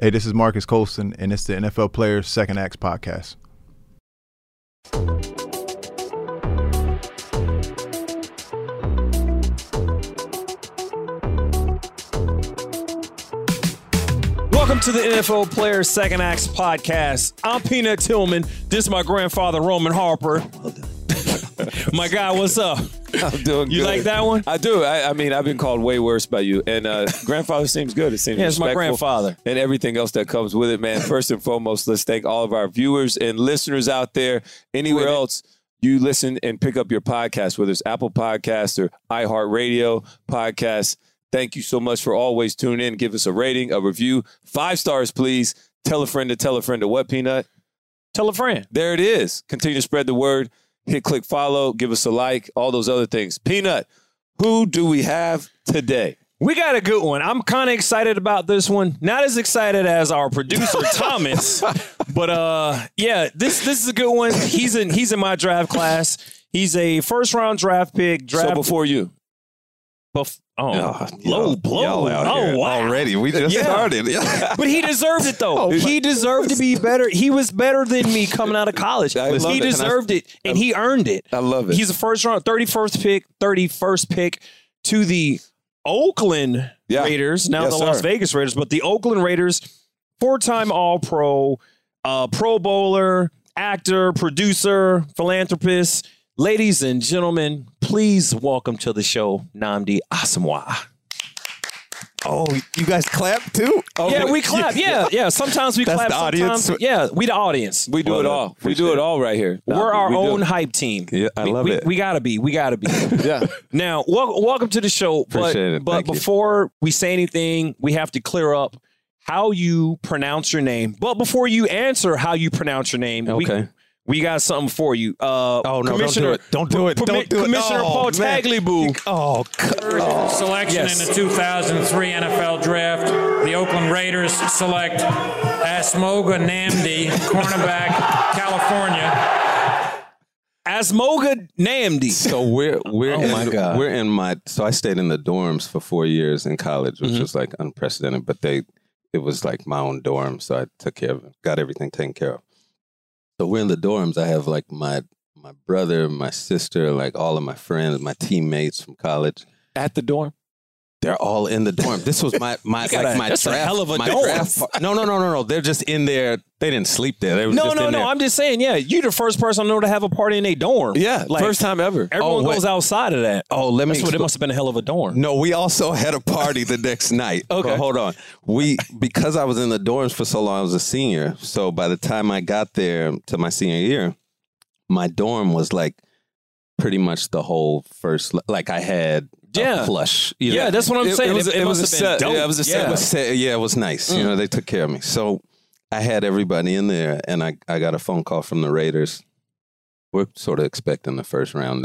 Hey, this is Marcus Colson, and it's the NFL Players Second Acts Podcast. Welcome to the NFL Players Second Acts Podcast. I'm Peanut Tillman. This is my grandfather, Roman Harper. My guy, what's up? I'm doing good. You like that one? I do. I mean, I've been called way worse by you. And grandfather seems good. It seems respectful. Yeah, it's my grandfather. And everything else that comes with it, man. First and foremost, let's thank all of our viewers and listeners out there. Anywhere else you listen and pick up your podcast, whether it's Apple Podcasts or iHeartRadio Podcasts, thank you so much for always tuning in. Give us a rating, a review. 5 stars, please. Tell a friend to tell a friend to what, Peanut? Tell a friend. There it is. Continue to spread the word. Hit click follow, give us a like, all those other things. Peanut, who do we have today? We got a good one. I'm kind of excited about this one. Not as excited as our producer, Thomas. But, yeah, this is a good one. He's in my draft class. He's a first-round draft pick. So before you. Low blow. Wow. Already. We just started. But he deserved it, though. He deserved to be better. He was better than me coming out of college. He deserved it, and he earned it. I love it. He's a first-round, 31st pick to the Oakland Raiders, now the Las Vegas Raiders, but the Oakland Raiders, 4-time All-Pro, Pro Bowler, actor, producer, philanthropist. Ladies and gentlemen, please welcome to the show, Nnamdi Asomugha. Oh, you guys clap too? Oh, yeah, we clap. Yeah. Sometimes we clap. Sometimes, yeah, we the audience. We do it all. We do it all right here. We're our own hype team. Yeah, I love it. We gotta be. Yeah. Now, welcome to the show. Appreciate it. But before we say anything, we have to clear up how you pronounce your name. But before you answer how you pronounce your name, okay. We got something for you. No, don't do it. Commissioner Paul Tagliabue. Selection in the 2003 NFL Draft, the Oakland Raiders select Asomugha Nnamdi, cornerback, California. Asomugha Nnamdi. So I stayed in the dorms for 4 years in college, which was like unprecedented, but it was like my own dorm, so I took care of it, got everything taken care of. So we're in the dorms. I have like my brother, my sister, like all of my friends, my teammates from college. At the dorm? They're all in the dorm. This was my draft. That's a hell of a dorm. No. They're just in there. They didn't sleep there. They were there. I'm just saying, you're the first person I know to have a party in a dorm. Yeah, like, first time ever. Everyone goes outside of that. It must have been a hell of a dorm. No, we also had a party the next night. Okay. But hold on. Because I was in the dorms for so long, I was a senior. So by the time I got there to my senior year, my dorm was like pretty much the whole first, like I had... Yeah, flush. That's what I'm saying. It was a set. Yeah, it was a set. Yeah, it was nice. They took care of me. So I had everybody in there, and I got a phone call from the Raiders. We're sort of expecting the first round.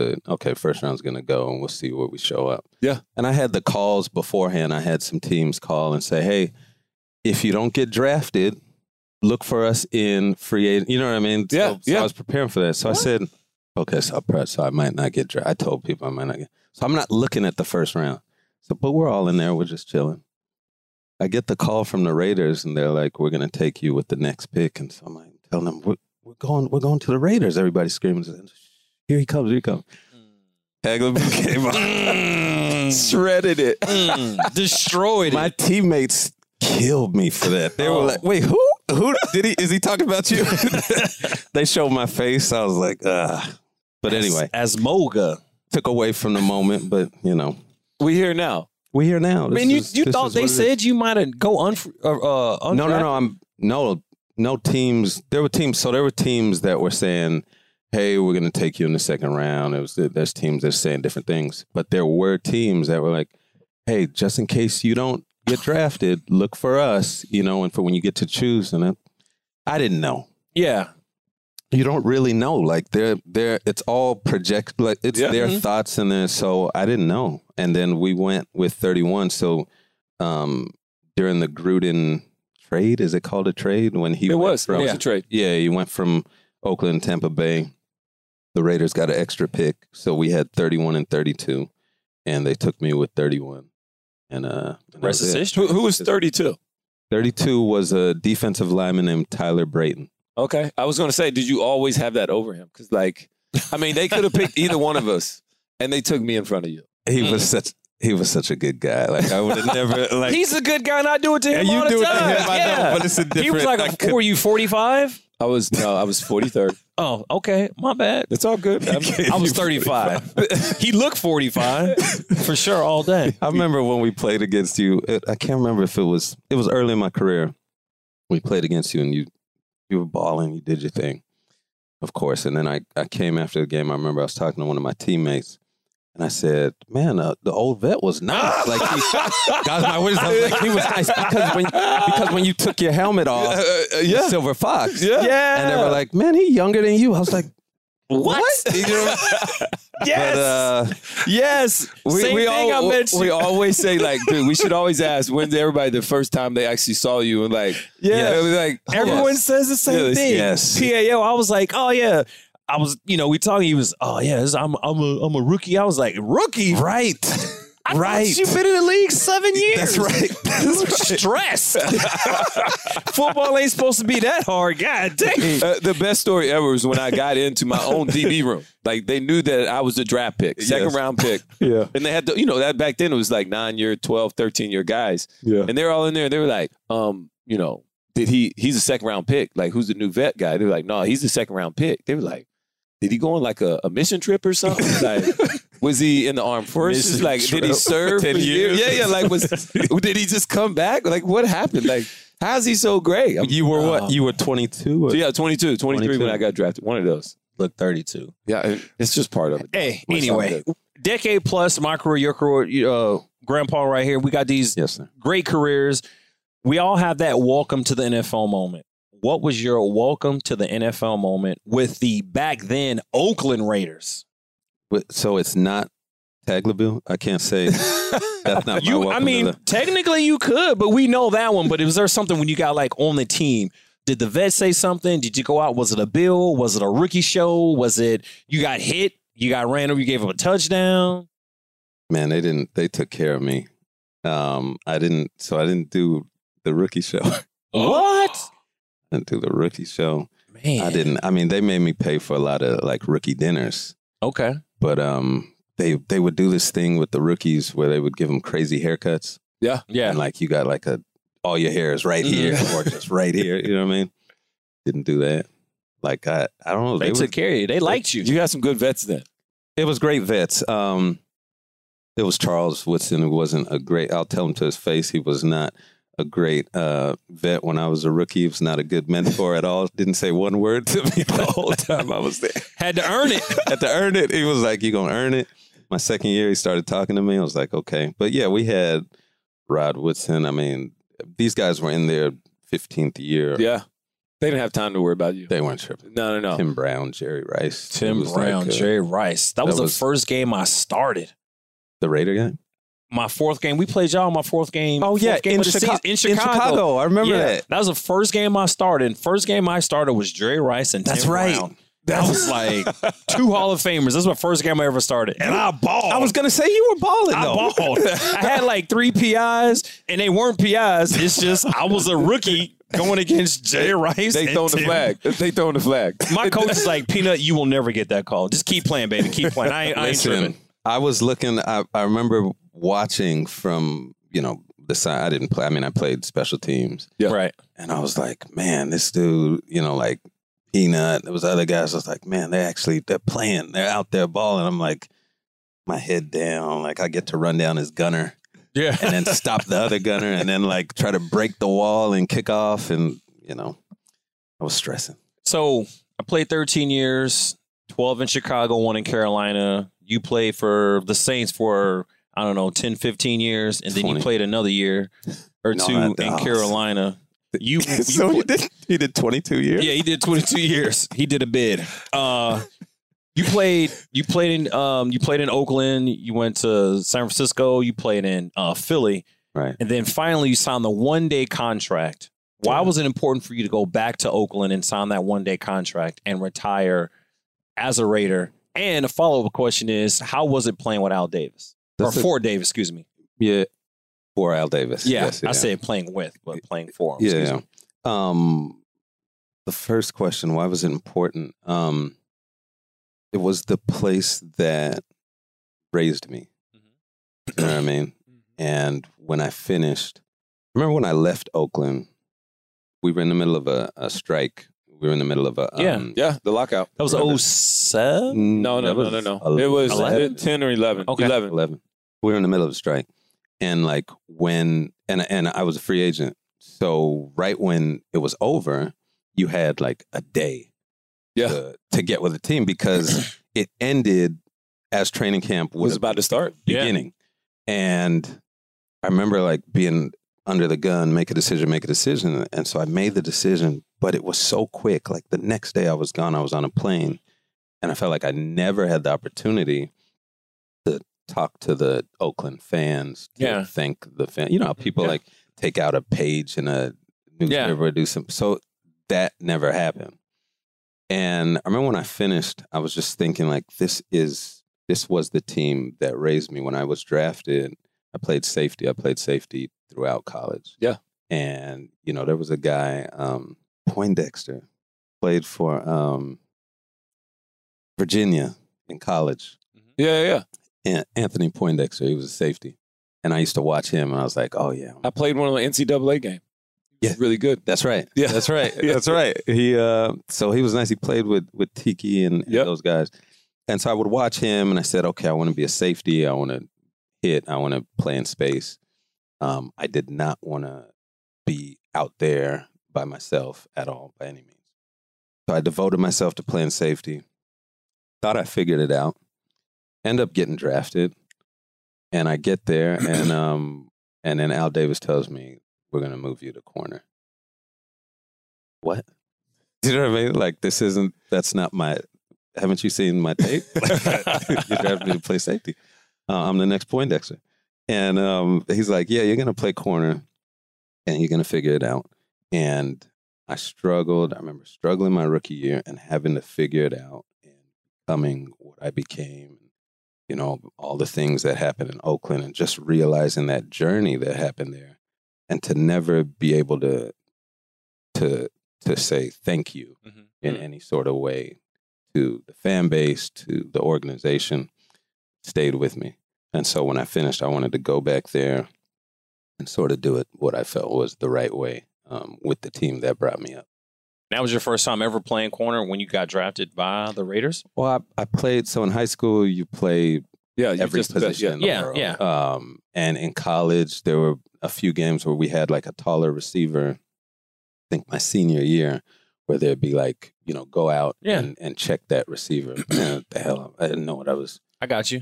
First round's going to go, and we'll see where we show up. Yeah. And I had the calls beforehand. I had some teams call and say, hey, if you don't get drafted, look for us in free agent. You know what I mean? Yeah. So I was preparing for that. So I said, okay, so I might not get drafted. I told people I might not get So I'm not looking at the first round. So, but we're all in there. We're just chilling. I get the call from the Raiders, and they're like, "We're going to take you with the next pick." And so I'm like, telling them, "We're going to the Raiders." Everybody's screaming, "Here he comes! Here he comes!" Tagliabue came on, shredded it, destroyed it. My teammates killed me for that. They were like, wait, who did he? Is he talking about you? They showed my face. I was like, ah. But anyway. Asomugha. Took away from the moment, but, you know. We here now. We here now. I mean, you thought they said you might go undrafted? No. No teams. There were teams. So there were teams that were saying, hey, we're going to take you in the second round. There's teams that are saying different things. But there were teams that were like, hey, just in case you don't get drafted, look for us, you know, and for when you get to choose. And I didn't know. Yeah. You don't really know. Like, it's all project. Like, it's their thoughts in there. So I didn't know. And then we went with 31. So during the Gruden trade, is it called a trade? It was a trade. Yeah, you went from Oakland, Tampa Bay. The Raiders got an extra pick. So we had 31 and 32. And they took me with 31. And rest is history. Who was 32? 32 was a defensive lineman named Tyler Brayton. Okay. I was going to say, did you always have that over him? Because, like, I mean, they could have picked either one of us, and they took me in front of you. He was such a good guy. Like, I would have never, like... He's a good guy, and I do it to him all the time. I know, but it's a different... He was like, were you 45? I was 43rd. Oh, okay. My bad. It's all good. I was 35. He looked 45 for sure all day. I remember when we played against you. I can't remember if it was early in my career. We played against you, and you were balling. You did your thing, of course. And then I came after the game. I remember I was talking to one of my teammates. And I said, man, the old vet was nice. Like, he was nice because when you took your helmet off, the Silver Fox. Yeah. And they were like, man, he younger than you. I was like, what? You know? Yes. But, yes. We always say, like, dude, we should always ask when's everybody the first time they actually saw you, and like, yeah, it was like everyone says the same thing. Yes. PAO. I was like, oh yeah. I was, you know, we talking. He was, I'm a rookie. I was like, rookie, right? You've been in the league 7 years. That's right. Stress. Football ain't supposed to be that hard. God dang. The best story ever was when I got into my own DB room. Like, they knew that I was the draft pick, second round pick. Yeah. And they had to, you know, that back then it was like 9-year, 12, 13-year guys. Yeah. And they're all in there. They were like, you know, he's a second round pick. Like, who's the new vet guy? They were like, no, he's the second round pick. They were like, did he go on like a mission trip or something? Like, was he in the armed forces? Like, did he serve for 10 years? Yeah. Like, did he just come back? Like, what happened? Like, how's he so great? You were what? You were 22? So yeah, 23 when I got drafted. One of those. Look, 32. Yeah, it's just part of it. Hey, anyway, decade plus, my career, your career, Grandpa right here. We got these great careers. We all have that welcome to the NFL moment. What was your welcome to the NFL moment with the back then Oakland Raiders? So it's not Tagliabue? I can't say. That's not my welcome. I mean, technically you could, but we know that one. But was there something when you got like on the team? Did the vet say something? Did you go out? Was it a bill? Was it a rookie show? Was it you got hit? You got ran over? You gave him a touchdown? Man, they didn't. They took care of me. I didn't do the rookie show. What? Into the rookie show. Man. They made me pay for a lot of like rookie dinners. Okay. But they would do this thing with the rookies where they would give them crazy haircuts. Yeah. Yeah. And like you got like all your hair is right here or just right here. You know what I mean? Didn't do that. Like I don't know. They took care of you. They liked you. You had some good vets then. It was great vets. It was Charles Woodson who wasn't a great, I'll tell him to his face, he was not a great vet when I was a rookie. He was not a good mentor at all. Didn't say one word to me the whole time I was there. Had to earn it. Had to earn it. He was like, you going to earn it. My second year, he started talking to me. I was like, okay. But yeah, we had Rod Woodson. I mean, these guys were in their 15th year. Yeah. They didn't have time to worry about you. They weren't tripping. No. Tim Brown, Jerry Rice. Jerry Rice. That was the first game I started. The Raider game? My fourth game. We played y'all my fourth game. Oh, yeah. Game in Chicago. I remember that. That was the first game I started. First game I started was Jerry Rice and Tim Brown. That's right. That was like two Hall of Famers. This was my first game I ever started. And I balled. I was going to say you were balling, though. I balled. I had like 3 PIs, and they weren't PIs. It's just I was a rookie going against Jerry Rice. They throwing the flag. They throwing the flag. My coach is like, Peanut, you will never get that call. Just keep playing, baby. Keep playing. I ain't tripping. I was looking. I remember watching from, you know, the side, I didn't play. I mean, I played special teams. Yeah. Right. And I was like, man, this dude, you know, like Peanut, there was other guys. I was like, man, they're playing. They're out there balling. I'm like, my head down. Like, I get to run down his gunner. Yeah. And then stop the other gunner and then like try to break the wall and kick off. And, you know, I was stressing. So I played 13 years, 12 in Chicago, 1 in Carolina. You played for the Saints for, I don't know, 10, 15 years. And then 20. You played another year or two in Carolina. So he did 22 years? Yeah, he did 22 years. He did a bid. You played in Oakland. You went to San Francisco. You played in Philly. Right. And then finally you signed the one-day contract. Why was it important for you to go back to Oakland and sign that one-day contract and retire as a Raider? And a follow-up question is, how was it playing with Al Davis? For Al Davis. Yeah, yes, yeah. I said playing with, but playing for him. Yeah. The first question, why was it important? It was the place that raised me. Mm-hmm. You know what I mean? Mm-hmm. And when I finished, remember when I left Oakland, we were in the middle of a strike. We were in the middle of the lockout. That was 07? No. It was 11? 10 or 11. Okay. 11. We were in the middle of a strike. And like and I was a free agent. So right when it was over, you had like a day to get with the team because it ended as training camp was about to start. Beginning. Yeah. And I remember like being under the gun, make a decision. And so I made the decision, but it was so quick. Like the next day I was gone, I was on a plane and I felt like I never had the opportunity to talk to the Oakland fans, to thank the fans. You know how people like take out a page in a newspaper or do something. So that never happened. And I remember when I finished, I was just thinking like, this was the team that raised me. When I was drafted, I played safety. I played safety throughout college. Yeah. And, you know, there was a guy, Poindexter, played for Virginia in college. Mm-hmm. Yeah. And Anthony Poindexter, he was a safety. And I used to watch him and I was like, oh, yeah. I played one of the NCAA games. Yeah. Really good. That's right. Yeah. That's right. That's right. He so he was nice. He played with Tiki and those guys. And so I would watch him and I said, okay, I want to be a safety. I want to hit. I want to play in space. I did not want to be out there by myself at all, by any means. So I devoted myself to playing safety. Thought I figured it out. End up getting drafted. And I get there and then Al Davis tells me, we're going to move you to corner. What? Do you know what I mean? Like, haven't you seen my tape? You drafted me to play safety. I'm the next Poindexter. And he's like, yeah, you're going to play corner and you're going to figure it out. And I struggled. I remember struggling my rookie year and having to figure it out and becoming what I became. You know, all the things that happened in Oakland and just realizing that journey that happened there. And to never be able to say thank you in any sort of way to the fan base, to the organization, stayed with me. And so when I finished, I wanted to go back there and sort of do it what I felt was the right way with the team that brought me up. That was your first time ever playing corner when you got drafted by the Raiders? Well, I played. So in high school, you played every position in the world. Yeah. And in college, there were a few games where we had like a taller receiver, I think my senior year, where there'd be like, you know, go out and check that receiver. Man, the hell, I didn't know what I was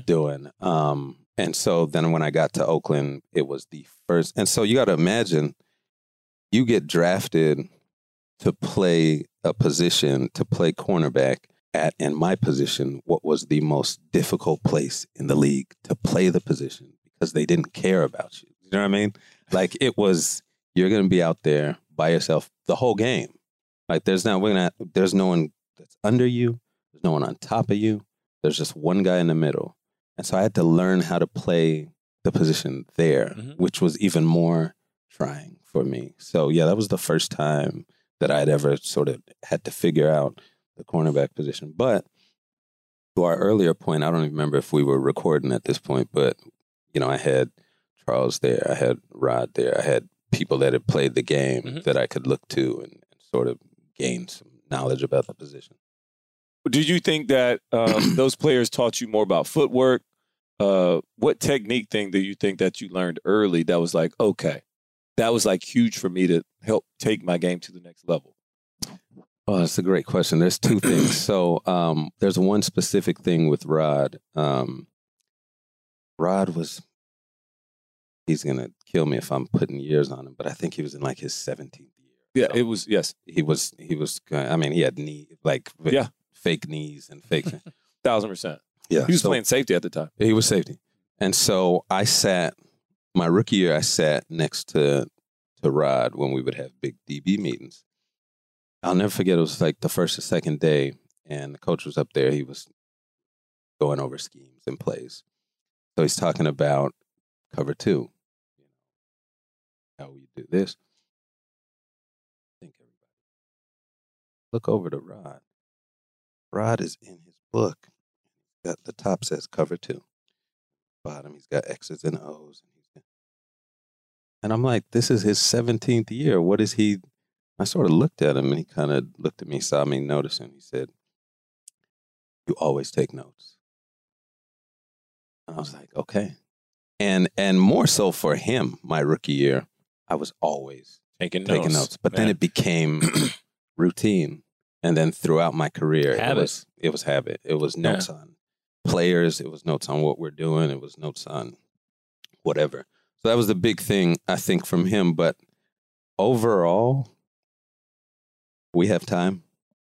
doing. And so then when I got to Oakland, it was the first. And so you got to imagine you get drafted to play a position, to play cornerback at, in my position, what was the most difficult place in the league to play the position because they didn't care about you. You know what I mean? Like it was, you're going to be out there by yourself the whole game. Like there's no one that's under you. There's no one on top of you. There's just one guy in the middle. And so I had to learn how to play the position there, which was even more trying for me. So yeah, that was the first time that I'd ever sort of had to figure out the cornerback position. But to our earlier point, I don't even remember if we were recording at this point, but you know, I had Charles there. I had Rod there. I had people that had played the game mm-hmm. that I could look to and sort of gain some knowledge about the position. Did you think that those players taught you more about footwork? What technique thing do you think that you learned early that was like, okay, that was like huge for me to help take my game to the next level? Oh, that's a great question. There's two things. So there's one specific thing with Rod. Rod was, he's going to kill me if I'm putting years on him, but I think he was in like his 17th year. Yeah, so it was, yes. He was, I mean, he had knee, like yeah. fake knees and fake. 1,000%. Yeah. He was playing safety at the time. He was safety. And so I sat, my rookie year, I sat next to Rod when we would have big DB meetings. I'll never forget, it was like the first or second day, and the coach was up there. He was going over schemes and plays. So he's talking about cover two. How we do this. I think everybody. Look over to Rod. Rod is in his book. Got the top says cover two. Bottom, he's got X's and O's. And I'm like, this is his 17th year. What is he? I sort of looked at him, and he kind of looked at me, saw me noticing. He said, "You always take notes." And I was like, "Okay." And more so for him, my rookie year, I was always taking notes. But man. Then it became routine, and then throughout my career, it was habit. It was notes yeah. on players. It was notes on what we're doing. It was notes on whatever. So that was the big thing, I think, from him. But overall. We have time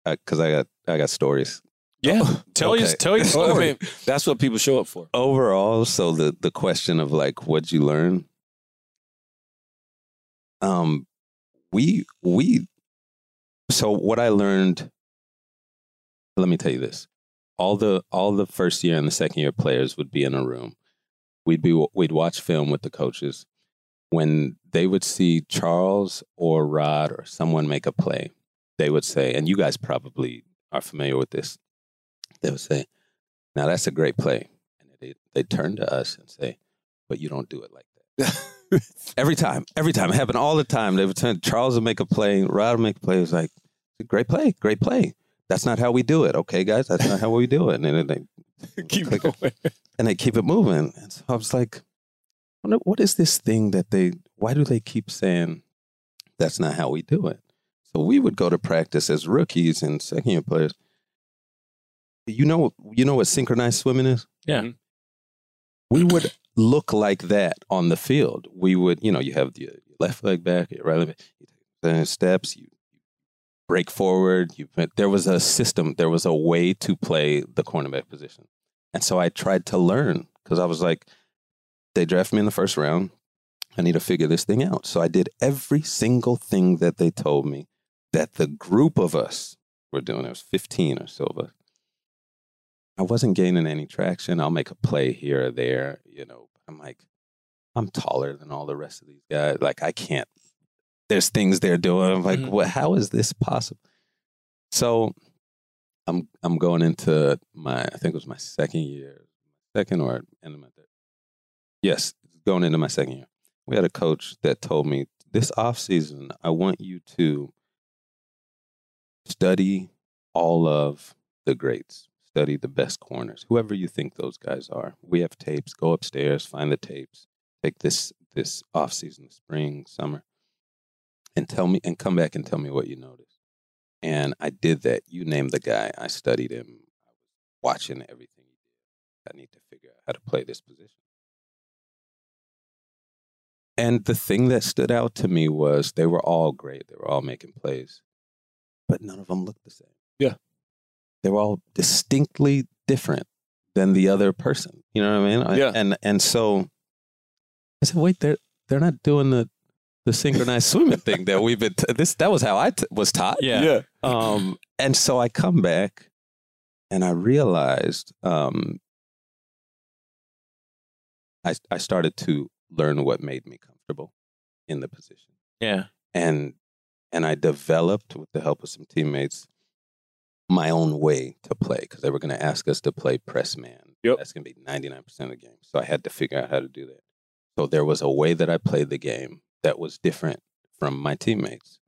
because I got stories. Yeah, oh, tell your story. I mean, that's what people show up for. Overall, so the question of like, what'd you learn? So what I learned. Let me tell you this: all the first year and the second year players would be in a room. We'd watch film with the coaches when they would see Charles or Rod or someone make a play. They would say, and you guys probably are familiar with this, they would say, now that's a great play. And they turn to us and say, but you don't do it like that. Every time. It happened all the time. They would turn, Charles would make a play, Rod would make a play. It was like, great play. That's not how we do it. Okay, guys, that's not how we do it. And then they keep going. And they keep it moving. And so I was like, what is this thing that why do they keep saying that's not how we do it? So we would go to practice as rookies and second-year players. You know what synchronized swimming is? Yeah. We would look like that on the field. We would, you have your left leg back, your right leg back, you take steps, you break forward. There was a system. There was a way to play the cornerback position. And so I tried to learn because I was like, they drafted me in the first round. I need to figure this thing out. So I did every single thing that they told me. That the group of us were doing, it was 15 or so of us. I wasn't gaining any traction. I'll make a play here or there, I'm like, I'm taller than all the rest of these guys. Like, I can't. There's things they're doing. I'm like, well, how is this possible? So I'm going into I think it was my second year. Second or end of my third. Yes, going into my second year. We had a coach that told me, this offseason, I want you to study all of the greats. Study the best corners, whoever you think those guys are. We have tapes. Go upstairs, find the tapes. Take this off season, spring, summer, and tell me, and come back and tell me what you noticed. And I did that. You named the guy. I studied him. I was watching everything he did. I need to figure out how to play this position. And the thing that stood out to me was they were all great. They were all making plays. But none of them looked the same. Yeah. They were all distinctly different than the other person. You know what I mean? Yeah. And so I said, wait, they're not doing the synchronized swimming thing that we've been, that was how I was taught. Yeah. And so I come back and I realized, I started to learn what made me comfortable in the position. Yeah. And I developed, with the help of some teammates, my own way to play because they were going to ask us to play press man. Yep. That's going to be 99% of the game. So I had to figure out how to do that. So there was a way that I played the game that was different from my teammates.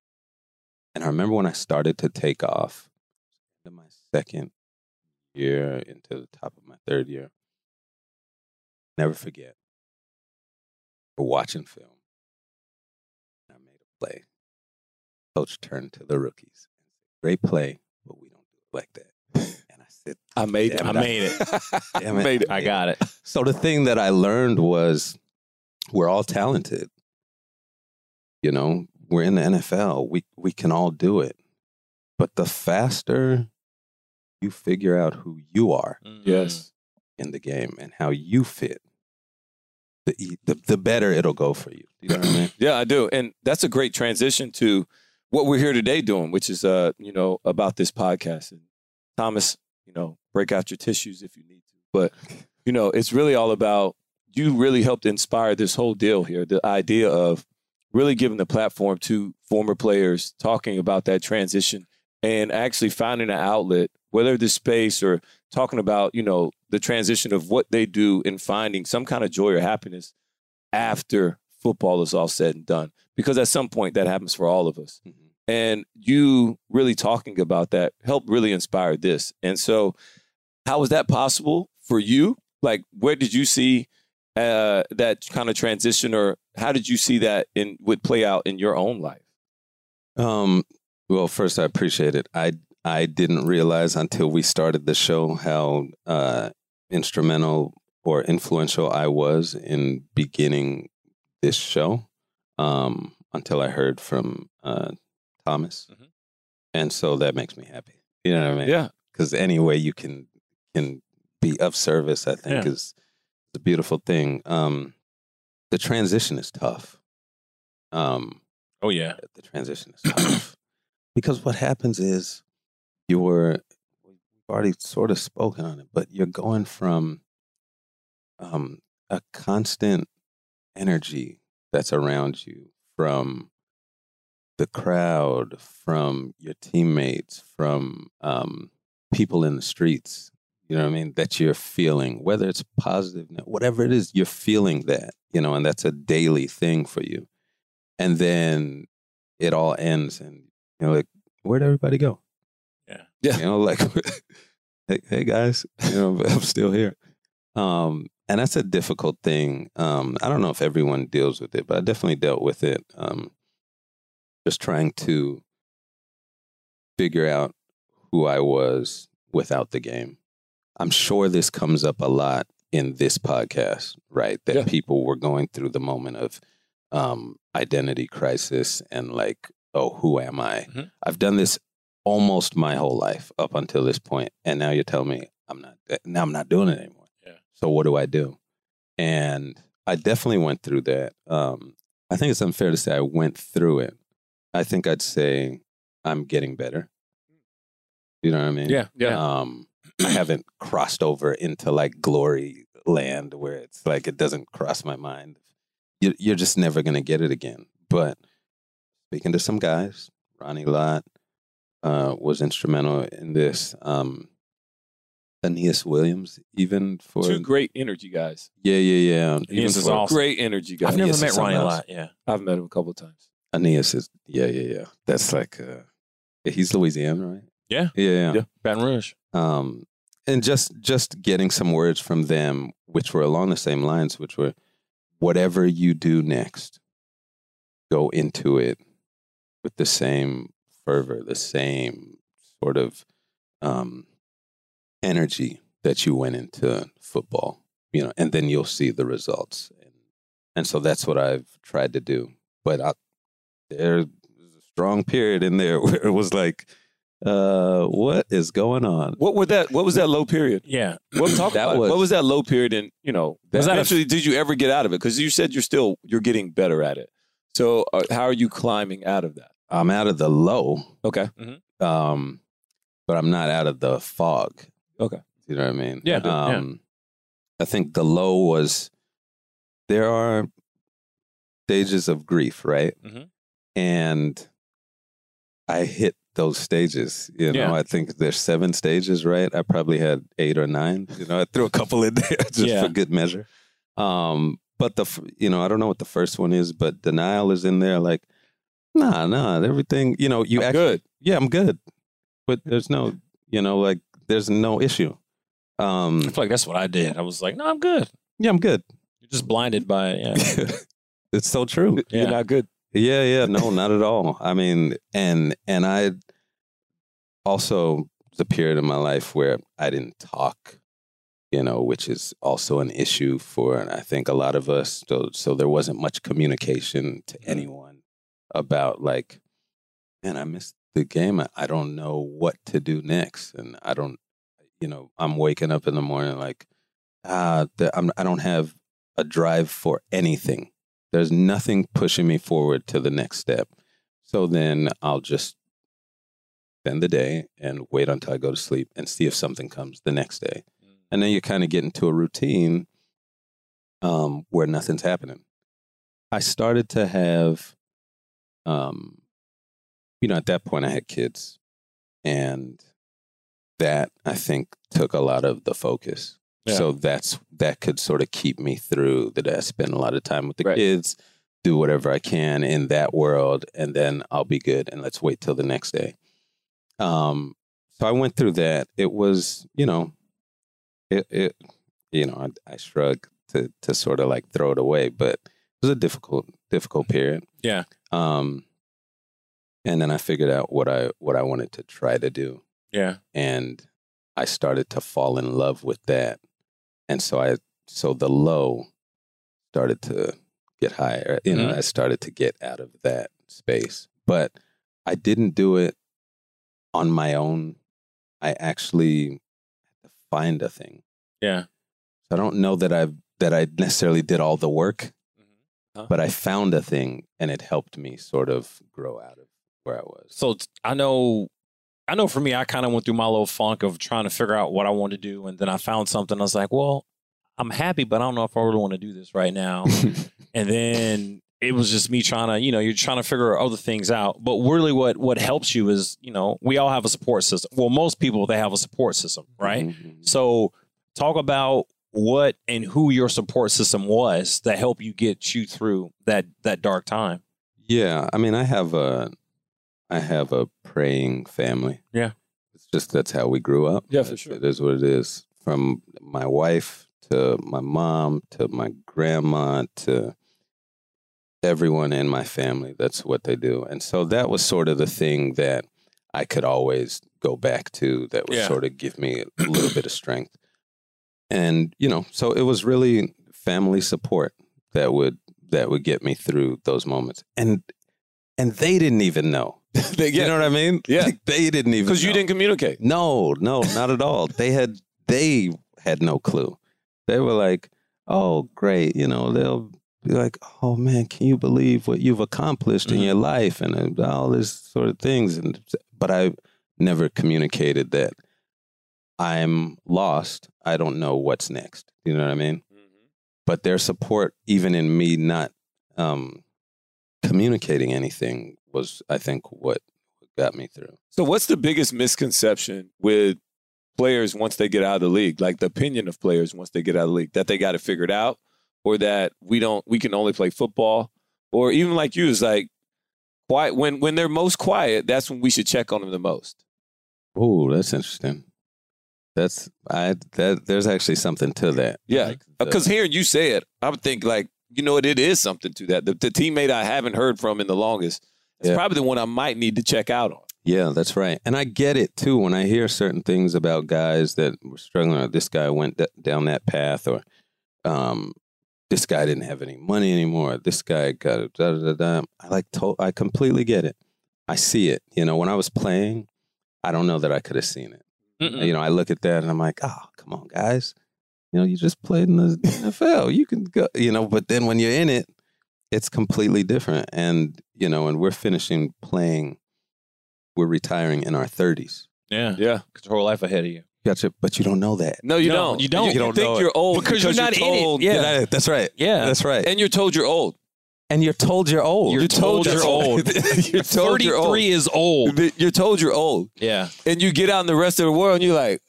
And I remember when I started to take off into my second year, into the top of my third year, never forget, we're watching film. I made a play. Coach turned to the rookies. Great play, but we don't do it like that. And I said, I made it. I got it. So the thing that I learned was we're all talented. You know, we're in the NFL. We can all do it. But the faster you figure out who you are in the game and how you fit, the better it'll go for you. You know what I mean? Yeah, I do. And that's a great transition to what we're here today doing, which is, about this podcast. And Thomas, break out your tissues if you need to. But, it's really all about, you really helped inspire this whole deal here, the idea of really giving the platform to former players, talking about that transition and actually finding an outlet, whether the space or talking about, the transition of what they do and finding some kind of joy or happiness after football is all said and done. Because at some point that happens for all of us. Mm-hmm. And you really talking about that helped really inspire this. And so how was that possible for you? Like, where did you see that kind of transition, or how did you see that would play out in your own life? Well, first, I appreciate it. I didn't realize until we started the show how instrumental or influential I was in beginning this show until I heard from Thomas. Mm-hmm. And so that makes me happy. You know what I mean? Yeah. Because any way you can be of service, I think, is a beautiful thing. The transition is tough. Oh, yeah. The transition is tough. Because what happens is we've already sort of spoken on it, but you're going from a constant energy that's around you, from the crowd, from your teammates, from people in the streets. You know what I mean? That you're feeling, whether it's positive, whatever it is, you're feeling that, and that's a daily thing for you. And then it all ends and, where'd everybody go? Yeah. Yeah. Hey guys, I'm still here. And that's a difficult thing. I don't know if everyone deals with it, but I definitely dealt with it. Just trying to figure out who I was without the game. I'm sure this comes up a lot in this podcast, right? That people were going through the moment of identity crisis and like, oh, who am I? Mm-hmm. I've done this almost my whole life up until this point, and now you're telling me I'm not doing it anymore. Yeah. So what do I do? And I definitely went through that. I think it's unfair to say I went through it. I think I'd say I'm getting better. You know what I mean? Yeah. Yeah. I haven't crossed over into like glory land where it's like it doesn't cross my mind. You're just never going to get it again. But speaking to some guys, Ronnie Lott was instrumental in this. Aeneas Williams, even for... Two great energy guys. Yeah. Aeneas is awesome. Great energy guys. I've never met Ronnie Lott. Yeah. I've met him a couple of times. Aeneas is... Yeah. That's like... he's Louisiana, right? Yeah. Baton Rouge. And just getting some words from them, which were along the same lines, which were, whatever you do next, go into it with the same fervor, the same sort of energy that you went into football, and then you'll see the results. And so that's what I've tried to do. But there's a strong period in there where it was like, what is going on? What was that low period? Yeah. What was that low period? And, did you ever get out of it? Because you said you're getting better at it. So how are you climbing out of that? I'm out of the low. Okay. Mm-hmm. But I'm not out of the fog. Okay. You know what I mean? Yeah. I think the low was, there are stages of grief, right? Mm-hmm. And I hit those stages, I think there's 7 stages, right? I probably had 8 or 9, I threw a couple in there just for good measure. But I don't know what the first one is, but denial is in there. Like, nah, everything, I'm good. Yeah, I'm good. But there's no, there's no issue. I feel like that's what I did. I was like, no, I'm good. Yeah, I'm good. You're just blinded by it. Yeah. It's so true. Yeah. You're not good. Yeah. No, not at all. I mean, and I also, the period of my life where I didn't talk, which is also an issue for, I think, a lot of us. So there wasn't much communication to anyone about like, man, I missed the game. I don't know what to do next. And I don't, I'm waking up in the morning like, I don't have a drive for anything. There's nothing pushing me forward to the next step. So then I'll just spend the day and wait until I go to sleep and see if something comes the next day. And then you kind of get into a routine where nothing's happening. I started to have, at that point I had kids. And that, I think, took a lot of the focus. Yeah. So that could sort of keep me through that. I spend a lot of time with the kids, do whatever I can in that world, and then I'll be good. And let's wait till the next day. So I went through that. It was, I shrugged to sort of like throw it away, but it was a difficult period. Yeah. And then I figured out what I wanted to try to do. Yeah. And I started to fall in love with that. And so the low started to get higher. I started to get out of that space, but I didn't do it on my own. I actually had to find a thing. Yeah. I don't know that I necessarily did all the work, but I found a thing and it helped me sort of grow out of where I was. So I know for me, I kind of went through my little funk of trying to figure out what I want to do. And then I found something. I was like, well, I'm happy, but I don't know if I really want to do this right now. And then it was just me trying to, you're trying to figure other things out. But really what helps you is, we all have a support system. Well, most people, they have a support system, right? Mm-hmm. So talk about what and who your support system was that helped you get you through that dark time. Yeah. I mean, I have a praying family. Yeah. It's just, that's how we grew up. Yeah, for sure. It is what it is. From my wife to my mom to my grandma to everyone in my family. That's what they do. And so that was sort of the thing that I could always go back to that would sort of give me a little bit of strength. And, so it was really family support that would get me through those moments. And they didn't even know. You know what I mean? Yeah. Like, they didn't even know. Because you didn't communicate. No, not at all. They had no clue. They were like, oh, great. They'll be like, oh, man, can you believe what you've accomplished in your life and all this sort of things? But I never communicated that I'm lost. I don't know what's next. You know what I mean? Mm-hmm. But their support, even in me not communicating anything, was, I think, what got me through. So what's the biggest misconception with players once they get out of the league, like the opinion of players once they get out of the league, that they got it figured out, or that we can only play football, or even like you is like quiet when they're most quiet, that's when we should check on them the most? Oh, that's interesting. There's actually something to that. Yeah, because hearing you say it, I would think like, it is something to that. The teammate I haven't heard from in the longest is probably the one I might need to check out on. Yeah, that's right. And I get it, too, when I hear certain things about guys that were struggling, or this guy went down that path, or this guy didn't have any money anymore. This guy got da-da-da-da. I completely get it. I see it. When I was playing, I don't know that I could have seen it. Mm-mm. I look at that and I'm like, oh, come on, guys. You just played in the NFL. You can go, but then when you're in it, it's completely different. And, and we're finishing playing. We're retiring in our 30s. Yeah. Yeah. Got your whole life ahead of you. Gotcha. But you don't know that. No, you don't. You don't. You think you're old because you're not told. In it. Yeah. That's right. Yeah. That's right. And you're told you're old. And you're told you're old. You're told you're old. You're told you're old. 33 is old. You're told you're old. Yeah. And you get out in the rest of the world and you're like,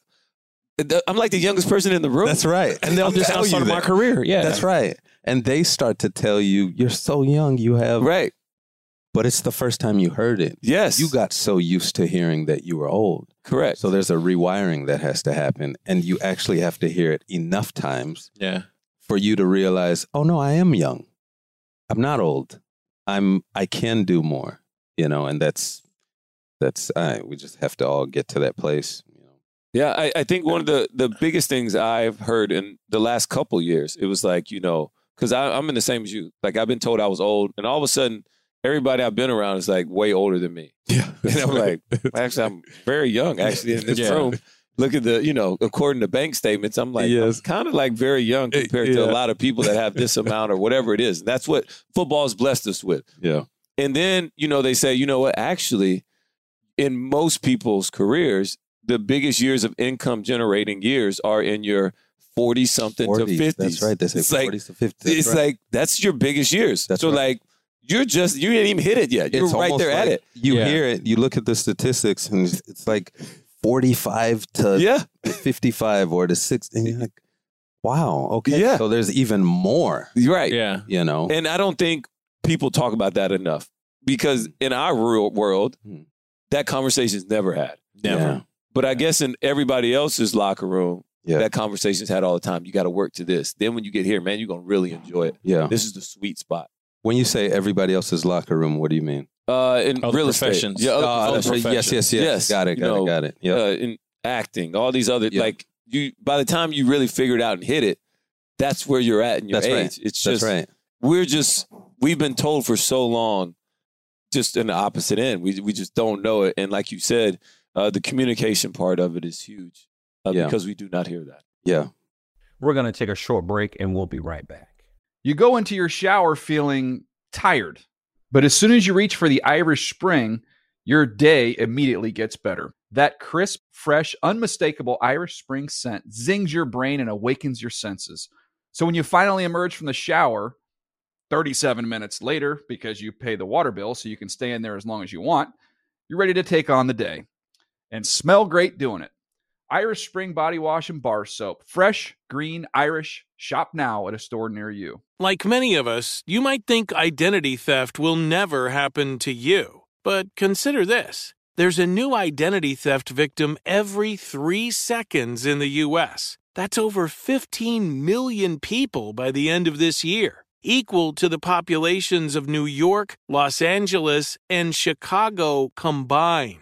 I'm like the youngest person in the room. That's right. And they'll just outside of my career. Yeah. That's right. And they start to tell you, you're so young, you have... Right. But it's the first time you heard it. Yes. You got so used to hearing that you were old. Correct. So there's a rewiring that has to happen. And you actually have to hear it enough times for you to realize, oh, no, I am young. I'm not old. I can do more, you know, and that's we just have to all get to that place. You know? Yeah. I think one of the biggest things I've heard in the last couple years, it was like, you know, because I'm in the same as you. Like, I've been told I was old, and all of a sudden, everybody I've been around is like way older than me. Yeah. And I'm like, actually, I'm very young, actually, in this room. Look at the, you know, according to bank statements, I'm like, I'm kind of like very young compared to a lot of people that have this amount or whatever it is. And that's what football's blessed us with. Yeah. And then, you know, they say, you know what, actually, in most people's careers, the biggest years of income generating years are in your 40-something to 50s. That's right. They say 40s to 50s. It's like, that's your biggest years. That's so like, you didn't even hit it yet. You're right there at it. You hear it. You look at the statistics, and it's like 45 to 55 or to 60. And you're like, wow, okay. Yeah. So there's even more. Right. Yeah. You know. And I don't think people talk about that enough, because in our real world, that conversation's never had. Never. Yeah. But I guess in everybody else's locker room, that conversation's had all the time. You got to work to this. Then when you get here, man, you're going to really enjoy it. Yeah. This is the sweet spot. When you say everybody else's locker room, what do you mean? In other real professions. Estate. Yeah, professions. Yes. Got it. Yep. In acting, all these other, like, you. By the time you really figure it out and hit it, that's where you're at in your age. Right. It's just, we've been told for so long, just in the opposite end. We just don't know it. And like you said, the communication part of it is huge because we do not hear that. Yeah. We're going to take a short break, and we'll be right back. You go into your shower feeling tired, but as soon as you reach for the Irish Spring, your day immediately gets better. That crisp, fresh, unmistakable Irish Spring scent zings your brain and awakens your senses. So when you finally emerge from the shower 37 minutes later, because you pay the water bill so you can stay in there as long as you want, you're ready to take on the day and smell great doing it. Irish Spring Body Wash and Bar Soap. Fresh, green, Irish. Shop now at a store near you. Like many of us, you might think identity theft will never happen to you. But consider this. There's a new identity theft victim every 3 seconds in the U.S. That's over 15 million people by the end of this year, equal to the populations of New York, Los Angeles, and Chicago combined.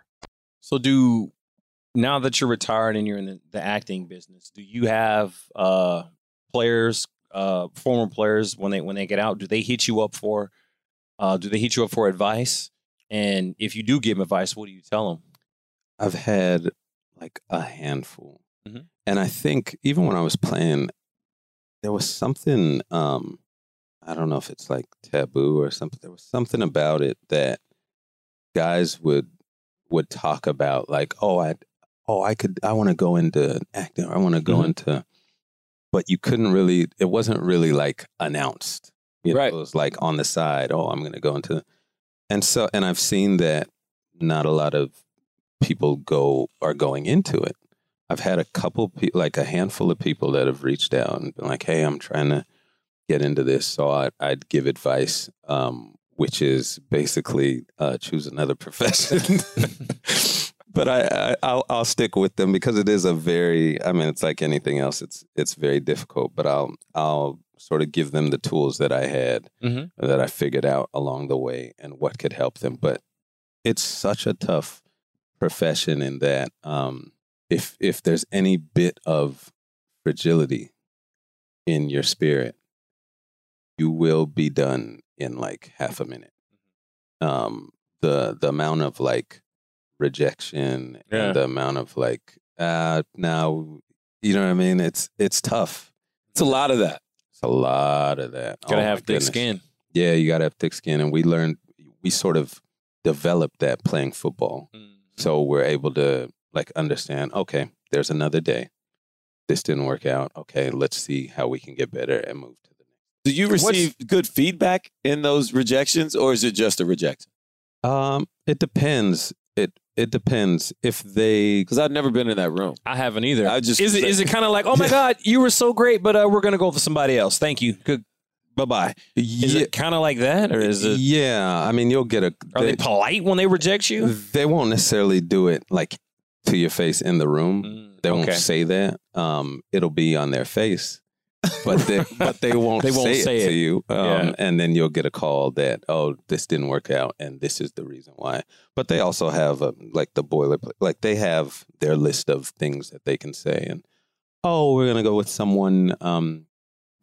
So now that you're retired and you're in the acting business, do you have players, former players, when they get out, do they hit you up for advice? And if you do give them advice, what do you tell them? I've had like a handful. Mm-hmm. And I think even when I was playing, there was something, I don't know if it's like taboo or something. There was something about it that guys would talk about, like, I want to go into acting, or I want to go into, but you couldn't really, it wasn't really like announced. It was like on the side, I'm going to go into, and I've seen that not a lot of people are going into it. I've had a couple people, like a handful of people that have reached out and been like, hey, I'm trying to get into this. So I'd give advice, which is basically choose another profession. But I'll stick with them because it is it's like anything else. It's very difficult, but I'll sort of give them the tools that I had, that I figured out along the way, and what could help them. But it's such a tough profession in that if there's any bit of fragility in your spirit, you will be done in like half a minute. The amount of like rejection and the amount of like now, you know what I mean? It's tough. It's a lot of that. Gotta have thick skin. Yeah, you gotta have thick skin, and we sort of developed that playing football. Mm-hmm. So we're able to like understand, okay, there's another day. This didn't work out. Okay, let's see how we can get better and move to the next. Do you receive good feedback in those rejections, or is it just a rejection? It depends. It depends if they, because I've never been in that room. I haven't either. Is it kind of like, oh my God, you were so great, but we're gonna go for somebody else. Thank you. Good. Bye-bye. Is it kind of like that, or is it? Yeah, I mean, you'll get a... Are they polite when they reject you? They won't necessarily do it, like, to your face in the room. They won't say that. It'll be on their face, but they won't say it to you. And then you'll get a call that, oh, this didn't work out, and this is the reason why. But they also have, the boilerplate. Like, they have their list of things that they can say, and, oh, we're going to go with someone...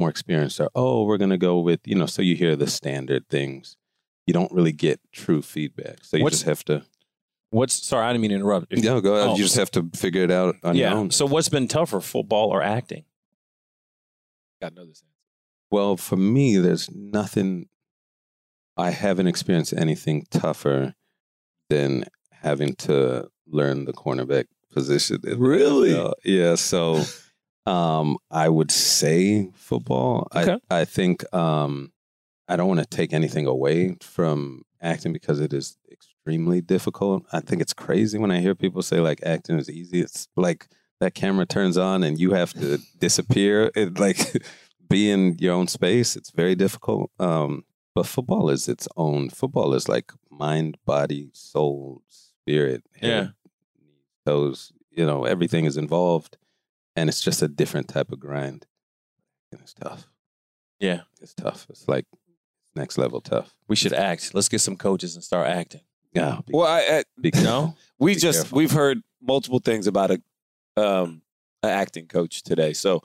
more experienced, or, oh, we're going to go with, so you hear the standard things. You don't really get true feedback. So you just have to. Sorry, I didn't mean to interrupt. No, go ahead. You just have to figure it out on your own. So what's been tougher, football or acting? Got another sense. Well, for me, there's nothing. I haven't experienced anything tougher than having to learn the cornerback position. Really? Yeah, so. I would say football. Okay. I think I don't want to take anything away from acting because it is extremely difficult. I think it's crazy when I hear people say like acting is easy. It's like that camera turns on and you have to disappear and like be in your own space. It's very difficult. But football is its own. Football is like mind, body, soul, spirit. Hair, those, everything is involved. And it's just a different type of grind. And it's tough. Yeah. It's tough. It's like next level tough. We should act. Let's get some coaches and start acting. Yeah. Well, we've heard multiple things about an acting coach today. So,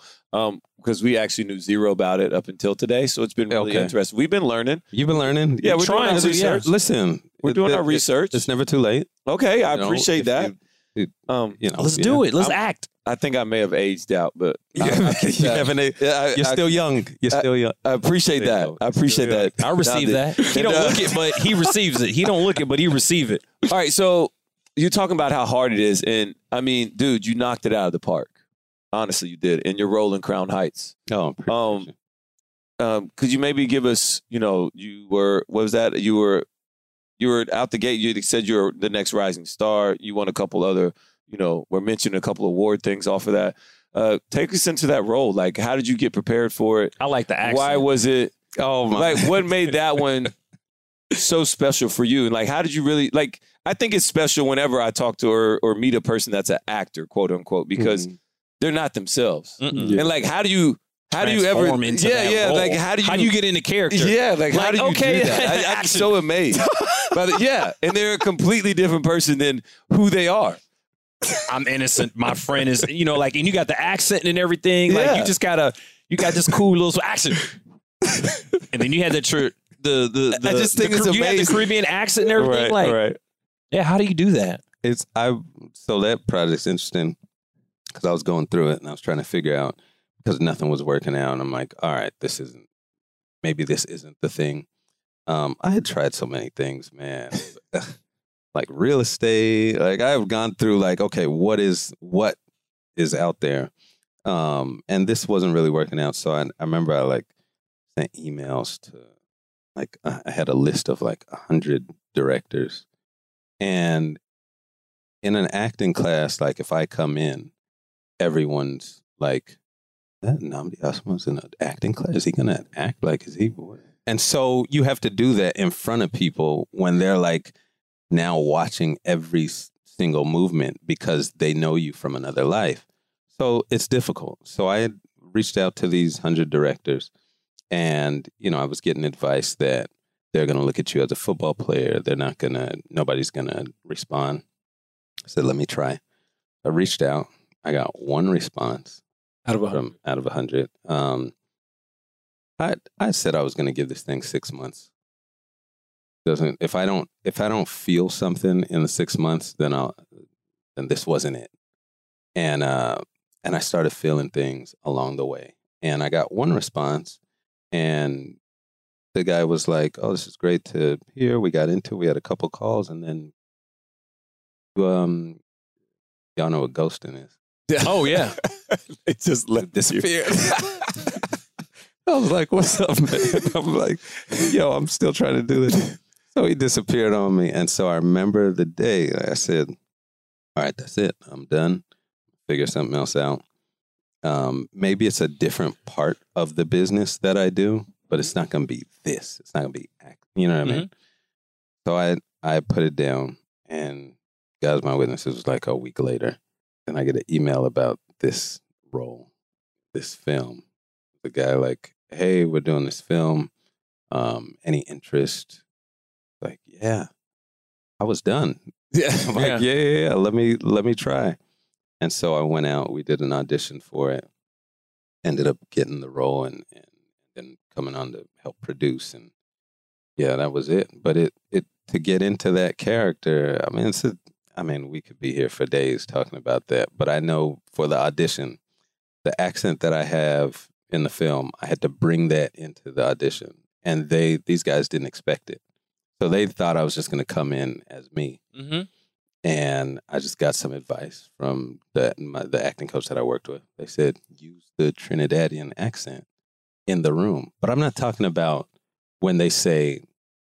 because we actually knew zero about it up until today. So it's been really interesting. We've been learning. You've been learning. Yeah. We're trying to research. Listen, we're doing our research. It's never too late. Okay. I appreciate that. Let's do it. Let's act. I think I may have aged out, but you're still young. I appreciate that. I appreciate that. I receive that. He don't look it, but he receives it. He don't look it, but he receives it. All right. So you're talking about how hard it is. And I mean, dude, you knocked it out of the park. Honestly, you did. And you're rolling Crown Heights. Oh, could you maybe give us, you were out the gate. You said you were the next rising star. You won a couple other. We're mentioning a couple award things off of that. Take us into that role. Like, how did you get prepared for it? I like the accent. Why was it? Oh my! Like, what made that one so special for you? And like, how did you really like? I think it's special whenever I talk to or meet a person that's an actor, quote unquote, because they're not themselves. Yeah. And like, how do you get into character? Yeah, like how do you do that? I'm so amazed. But and they're a completely different person than who they are. I'm innocent. My friend is, and you got the accent and everything. Yeah. Like, you just got this cool little accent. And then you had the I just think it's amazing. You had the Caribbean accent and everything. How do you do that? So that project's interesting because I was going through it and I was trying to figure out because nothing was working out. And I'm like, all right, maybe this isn't the thing. I had tried so many things, man. Like real estate, like I've gone through like, okay, what is out there? And this wasn't really working out. So I remember I like sent emails to like, I had a list of like 100 directors, and in an acting class, like if I come in, everyone's like, that Nnamdi Asomugha's in an acting class. Is he going to act like his evil? And so you have to do that in front of people when they're like, now watching every single movement because they know you from another life. So it's difficult. So I had reached out to these 100 directors, and, I was getting advice that they're going to look at you as a football player. Nobody's going to respond. I said, let me try. I reached out. I got one response out of 100. I said I was going to give this thing 6 months. If I don't feel something in the 6 months, then this wasn't it. And I started feeling things along the way. And I got one response, and the guy was like, "Oh, this is great to hear." We got into it. We had a couple calls, and then y'all know what ghosting is. Yeah. Oh yeah, it just disappeared. I was like, "What's up, man?" I'm like, "Yo, I'm still trying to do this." So he disappeared on me, and so I remember the day I said, "All right, that's it. I'm done. Figure something else out. Maybe it's a different part of the business that I do, but it's not going to be this. It's not going to be, you know what I mean?" So I put it down, and guys, my witnesses was like a week later, and I get an email about this role, this film. The guy like, "Hey, we're doing this film. Any interest?" Like, yeah. I was done. Yeah. I'm like, yeah. Let me try. And so I went out. We did an audition for it. Ended up getting the role, and then coming on to help produce. And yeah, that was it. But it to get into that character. I mean, we could be here for days talking about that. But I know for the audition, the accent that I have in the film, I had to bring that into the audition, and these guys didn't expect it, so they thought I was just going to come in as me. Mm-hmm. And I just got some advice from the acting coach that I worked with. They said, use the Trinidadian accent in the room, but I'm not talking about when they say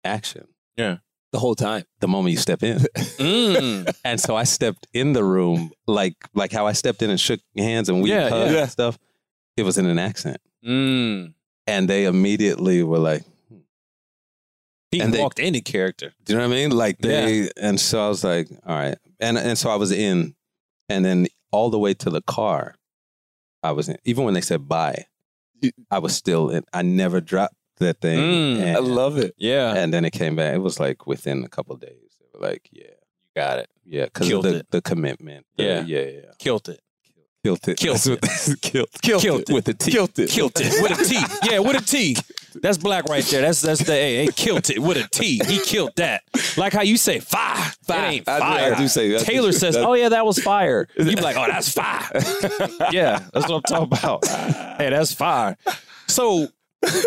action. Yeah, the whole time, the moment you step in. And so I stepped in the room like how I stepped in and shook hands and we hugged and stuff. It was in an accent. Mm. And they immediately were like... He walked any character. Do you know what I mean? Like they... Yeah. And so I was like, all right. And so I was in. And then all the way to the car, I was in. Even when they said bye, I was still in. I never dropped that thing. I love it. Yeah. And then it came back. It was like within a couple of days. They were like, yeah. You got it. Yeah. Because of the commitment. Yeah. Killed it. Killed it with a T. Killed it with a T. Yeah, with a T. That's black right there. That's the A. Hey, killed it with a T. He killed that. Like how you say fire. That ain't fire. I do say that. Taylor says, "Oh yeah, that was fire." You be like, "Oh, that's fire." Yeah, that's what I'm talking about. Hey, that's fire. So,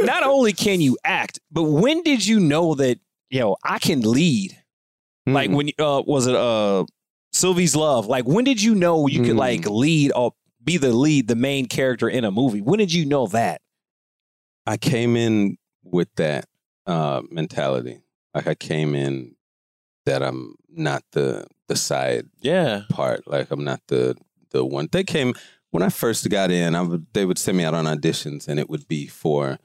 not only can you act, but when did you know that? Yo, I can lead. Mm. Like when was it Sylvie's Love? Like, when did you know you could like lead or be the main character in a movie? When did you know that? I came in with that mentality. Like, I came in that I'm not the side part. Like, I'm not the one. They came when I first got in. They would send me out on auditions, and it would be for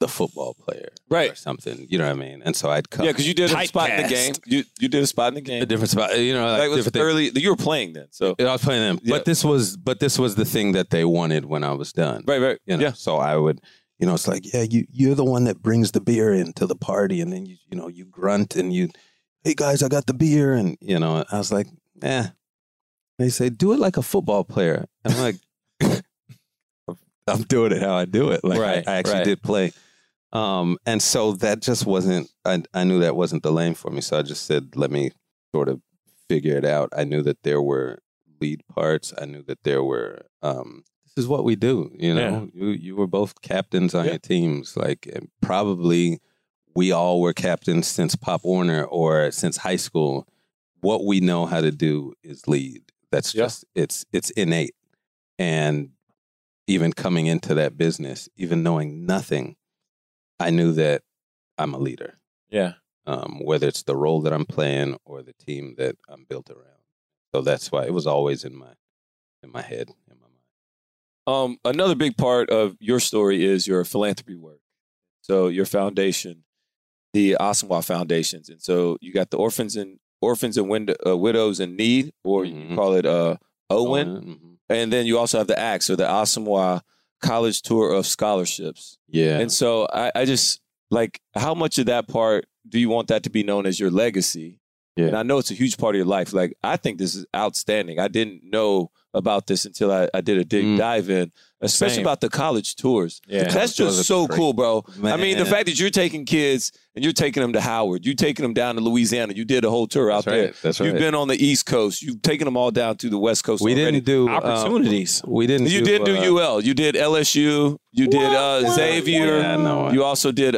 the football player, right, or something. You know what I mean? And so I'd come. Yeah, because you did a spot in the game. You did a spot in the game. A different spot. You know, like it was early. You were playing then, so I was playing them. Yeah. But this was the thing that they wanted when I was done. Right. You know? Yeah. So I would, you know, it's like, yeah, you're the one that brings the beer into the party, and then you grunt and you, hey guys, I got the beer, and you know, I was like, eh. They say do it like a football player, and I'm like, I'm doing it how I do it. Like, right. I actually did play. And so that just wasn't, I knew that wasn't the lane for me. So I just said, let me sort of figure it out. I knew that there were lead parts. I knew that there were, this is what we do. You know, you were both captains on your teams. Like, and probably we all were captains since Pop Warner or since high school. What we know how to do is lead. That's just, it's innate. And even coming into that business, even knowing nothing, I knew that I'm a leader. Yeah. Whether it's the role that I'm playing or the team that I'm built around. So that's why it was always in my head, in my mind. Another big part of your story is your philanthropy work. So your foundation, the Asomugha Foundations. And so you got the orphans and widows in need, or you call it OWIN. Mm-hmm. And then you also have the ACTS, or the Asomugha College Tour of Scholarships. Yeah. And so I just, like, how much of that part do you want that to be known as your legacy? Yeah. And I know it's a huge part of your life. Like, I think this is outstanding. I didn't know about this until I did a deep dive in, especially about the college tours. Yeah. That's just so cool, bro. Man. I mean, the fact that you're taking kids and you're taking them to Howard, you're taking them down to Louisiana. You did a whole tour out there. That's right. You've been on the East Coast. You've taken them all down to the West Coast. We didn't do opportunities. You did UL. You did LSU. You did Xavier. Yeah, no, you also did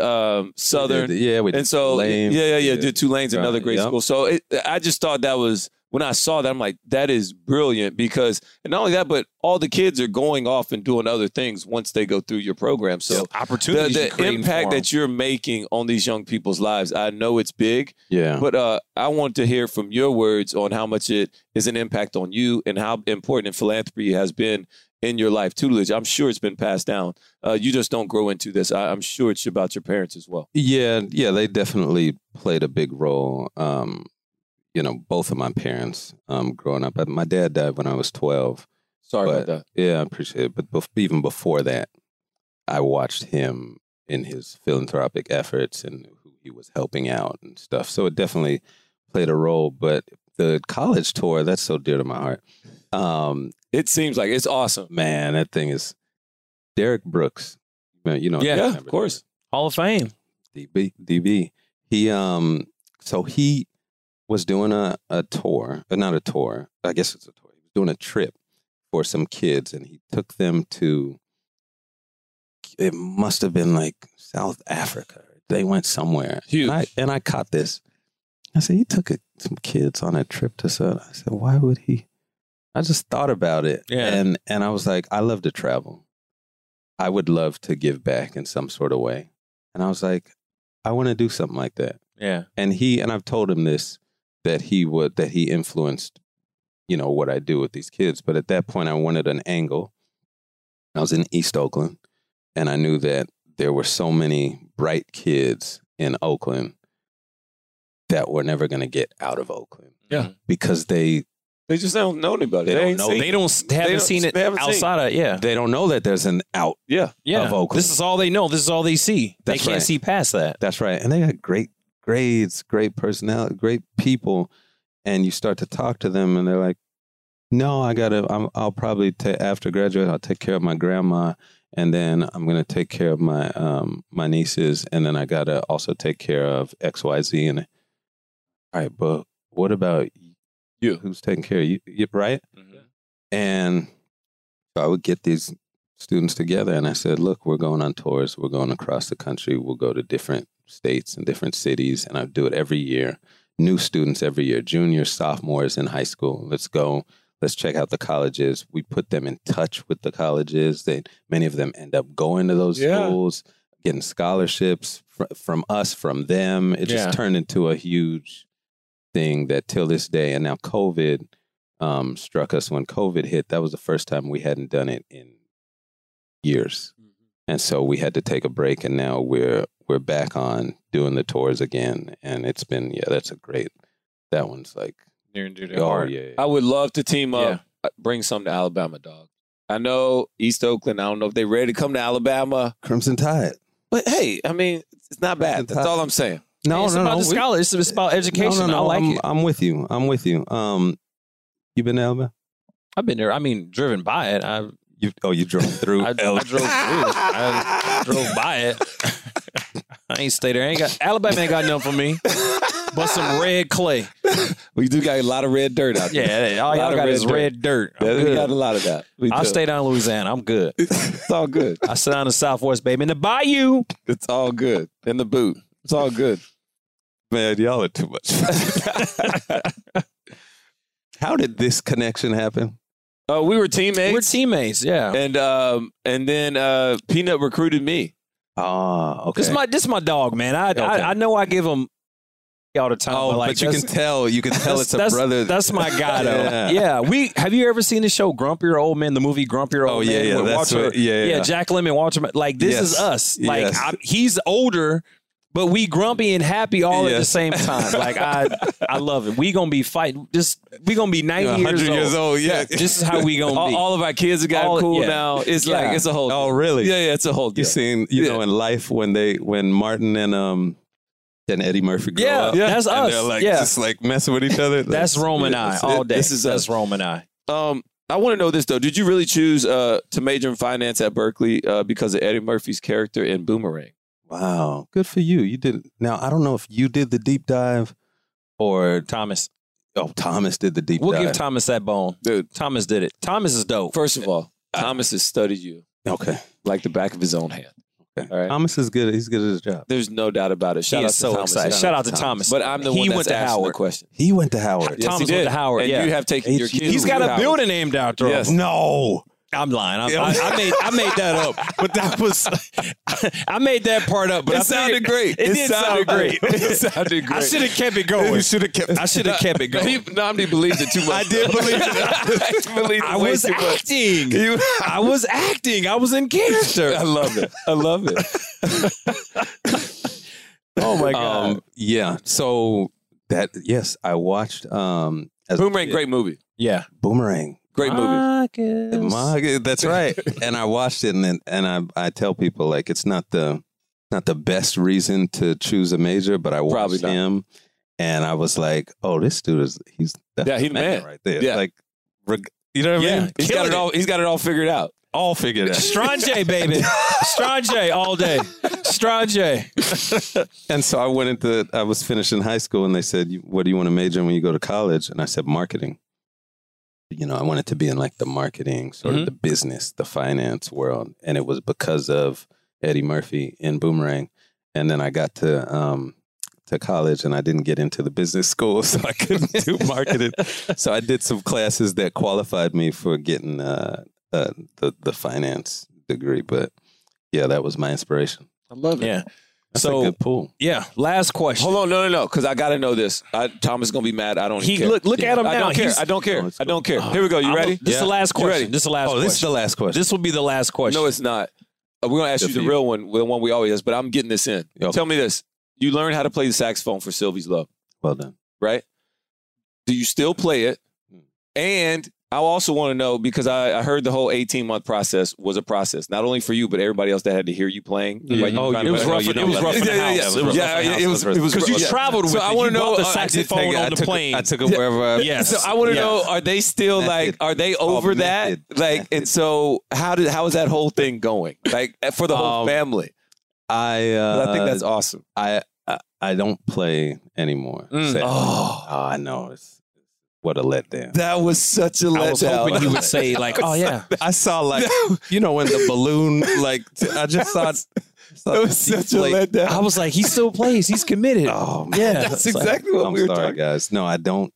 Southern. We did Tulane. Did Tulane's another great school. So I just thought that was. When I saw that, I'm like, that is brilliant because, and not only that, but all the kids are going off and doing other things once they go through your program. So opportunities, the impact that you're making on these young people's lives, I know it's big, but I want to hear from your words on how much it is an impact on you and how important philanthropy has been in your life. Tutelage, I'm sure it's been passed down. You just don't grow into this. I'm sure it's about your parents as well. Yeah, they definitely played a big role. You know, both of my parents growing up. My dad died when I was 12. Sorry about that. Yeah, I appreciate it. But even before that, I watched him in his philanthropic efforts and who he was helping out and stuff. So it definitely played a role. But the college tour, that's so dear to my heart. It seems like it's awesome. Man, that thing is Derek Brooks. You know, yeah, of course. Hall of Fame. DB. He was doing a tour. He was doing a trip for some kids, and he took them to, it must have been like South Africa. They went somewhere. Huge. And I caught this. I said, he took some kids on a trip to South. I said, why would he? I just thought about it. Yeah. And I was like, I love to travel. I would love to give back in some sort of way. And I was like, I want to do something like that. Yeah. And I've told him this, that he influenced, you know, what I do with these kids. But at that point, I wanted an angle. I was in East Oakland, and I knew that there were so many bright kids in Oakland that were never going to get out of Oakland. Yeah. Because they just don't know anybody. They haven't seen it outside. They don't know that there's an out of Oakland. This is all they know. This is all they see. They can't see past that. That's right. And they got great grades, great personality, great people, and you start to talk to them, and they're like, "No, I'll probably after graduate, I'll take care of my grandma, and then I'm gonna take care of my my nieces, and then I gotta also take care of XYZ." And all right, but what about you? Who's taking care of you? Right? Mm-hmm. And so I would get these students together, and I said, "Look, we're going on tours. We're going across the country. We'll go to different states and different cities, and I do it every year. New students every year, juniors, sophomores in high school. Let's go. Let's check out the colleges. We put them in touch with the colleges. Many of them end up going to those schools, getting scholarships from us, from them. It just turned into a huge thing that till this day, and now COVID struck us. When COVID hit, that was the first time we hadn't done it in years. And so we had to take a break, and now we're back on doing the tours again. And it's been, that's a great, that one's like. Near and dear to heart. Yeah. I would love to team up, bring some to Alabama, dog. I know East Oakland, I don't know if they're ready to come to Alabama. Crimson Tide. But hey, I mean, it's not bad. That's all I'm saying. It's about the scholars. It's about education. I'm with you. You been to Alabama? I've been there. I mean, driven by it. You drove through? I drove by it. I ain't stay there. Alabama ain't got nothing for me but some red clay. We do got a lot of red dirt out there. Yeah, all y'all got is red dirt. We got a lot of that. I stay down in Louisiana. I'm good. It's all good. I sit down in the Southwest, baby. In the bayou. It's all good. In the boot. It's all good. Man, y'all are too much. How did this connection happen? Oh, we were teammates. Yeah. And then Peanut recruited me. Oh, okay. This is my dog, man. I know I give him all the time. Oh, like, but you can tell it's a brother. That's my guy, though. Yeah. Have you ever seen the show Grumpier Old Men? The movie Grumpier Old Men. Oh yeah, that's Walter, Jack Lemmon, Walter. Like this is us. Like he's older. But we grumpy and happy all at the same time. Like I love it. We gonna be fighting. We gonna be 90 years old. Yeah, this is how we gonna be. All of our kids have gotten cool now. It's like it's a whole. Oh, really? Yeah, it's a whole. You seen? You know, in life when Martin and and Eddie Murphy grow up. Yeah, that's us. And they're like, just like messing with each other. That's Roman and I all day. That's Roman and I. I want to know this, though. Did you really choose to major in finance at Berkeley because of Eddie Murphy's character in Boomerang? Wow. Good for you. You did. Now, I don't know if you did the deep dive or Thomas. Oh, Thomas did the deep dive. We'll give Thomas that bone. Dude. Thomas did it. Thomas is dope. First of all, Thomas has studied you. Okay. Like the back of his own hand. Okay. All right. Thomas is good. He's good at his job. There's no doubt about it. Shout out to Thomas. Shout out to Thomas. But I'm the one that's asking the question. He went to Howard. Yes, Thomas went to Howard. And you have taken your kids. He's got a building named after him. No. I'm lying. I made that up, but that was I made that part up. But it sounded great. It did sound great. It sounded great. I should have kept it going. I should have kept it going. Nnamdi believed it too much. I did believe it. I was acting. I was acting. I was in character. I love it. I love it. Oh my god. Yeah. So that I watched. Boomerang, great movie. Yeah, Boomerang. Great movie. Marcus. That's right. And I watched it and I tell people like it's not the best reason to choose a major, but I watched him and I was like, oh, this dude he's the man right there. Yeah. Like, you know what I mean? He's got it all figured out. All figured out. Strange, baby. Strange all day. Strange. And so I was finishing high school and they said, what do you want to major in when you go to college? And I said, marketing. You know, I wanted to be in like the marketing, sort of the business, the finance world. And it was because of Eddie Murphy in Boomerang. And then I got to college and I didn't get into the business school, so I couldn't do marketing. So I did some classes that qualified me for getting the finance degree. But yeah, that was my inspiration. I love it. Yeah. That's a good pool. Yeah. Last question. Hold on. No. Because I got to know this. Thomas is going to be mad. I don't care. Look at him now. I don't care. Here we go. You ready? This is the last question. This is the last question. This will be the last question. No, it's not. We're going to ask you the real one, the one we always ask, but I'm getting this in. Okay. Tell me this. You learned how to play the saxophone for Sylvie's Love. Well done. Right? Do you still play it? And I also want to know, because I heard the whole 18-month process was a process, not only for you, but everybody else that had to hear you playing. Mm-hmm. Like, it was rough. It was rough in the house. It was because you traveled with it. So I want to know the saxophone on the plane. I took it wherever. Yes. So I want to know: are they still like? Are they over that? Like, and so how is that whole thing going? Like for the whole family. I think that's awesome. I don't play anymore. Oh, I know. What a letdown. That was such a letdown. I was hoping you would say like, oh yeah. I saw like, you know, when the balloon, like I just saw it. That was such a letdown. I was like, he still plays. He's committed. Oh man. Yeah. That's exactly what we were talking about. Guys. No, I don't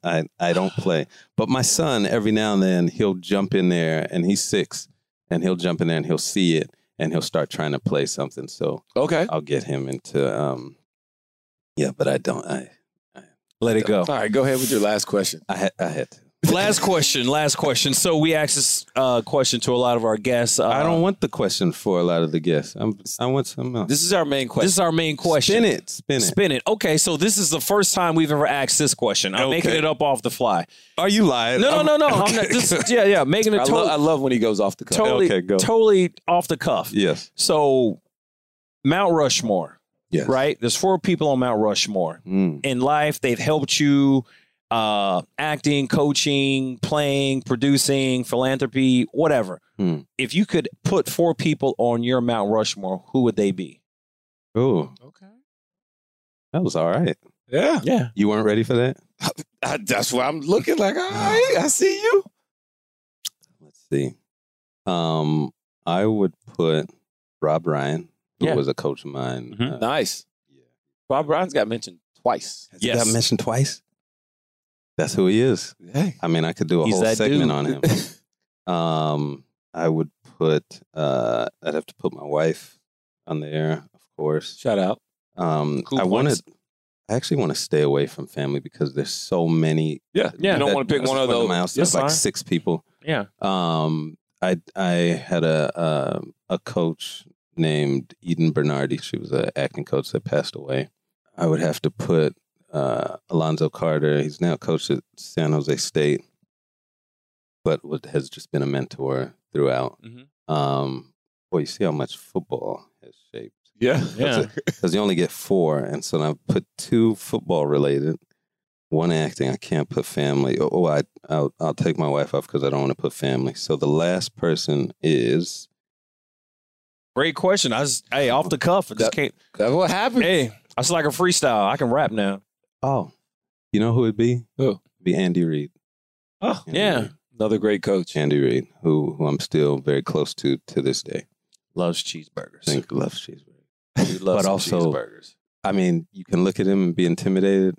play. But my son, every now and then he'll jump in there and he's 6 and he'll jump in there and he'll see it and he'll start trying to play something. So okay. I'll get him into, but let it go. All right, go ahead with your last question. I had to. Last question. So we asked this question to a lot of our guests. I don't want the question for a lot of the guests. I want something else. This is our main question. Spin it. Okay, so this is the first time we've ever asked this question. I'm making it up off the fly. Are you lying? No. Okay. I'm not, making it totally. I love when he goes off the cuff. Totally off the cuff. Yes. So Mount Rushmore. Yes. Right? There's 4 people on Mount Rushmore. Mm. In life, they've helped you acting, coaching, playing, producing, philanthropy, whatever. Mm. If you could put 4 people on your Mount Rushmore, who would they be? Ooh. Okay. That was all right. Yeah. Yeah. You weren't ready for that? That's why I'm looking like, all right, I see you. Let's see. I would put Rob Ryan. Who was a coach of mine. Mm-hmm. Nice. Yeah. Bob Ryan's got mentioned twice. He got mentioned twice? That's who he is. Hey. I mean, I could do a whole segment on him. I would put, I'd have to put my wife on there, of course. Shout out. I actually want to stay away from family because there's so many. Yeah, yeah. You don't want to pick one of those. There's like 6 people. Yeah. I had a coach named Eden Bernardi. She was an acting coach that passed away. I would have to put Alonzo Carter. He's now coached at San Jose State, but has just been a mentor throughout. Mm-hmm. Boy, you see how much football has shaped Yeah. Yeah. Because you only get four. And so I put two football related, one acting. I can't put family. Oh, I'll take my wife off because I don't want to put family. So the last person is. Great question. Hey, off the cuff. I just can't. That's what happened. Hey, that's like a freestyle. I can rap now. Oh, you know who it'd be? Who? It'd be Andy Reid. Oh, Andy Reid. Another great coach. Andy Reid, who I'm still very close to this day. Loves cheeseburgers. I think loves cheeseburgers. He loves cheeseburgers. I mean, you can look at him and be intimidated.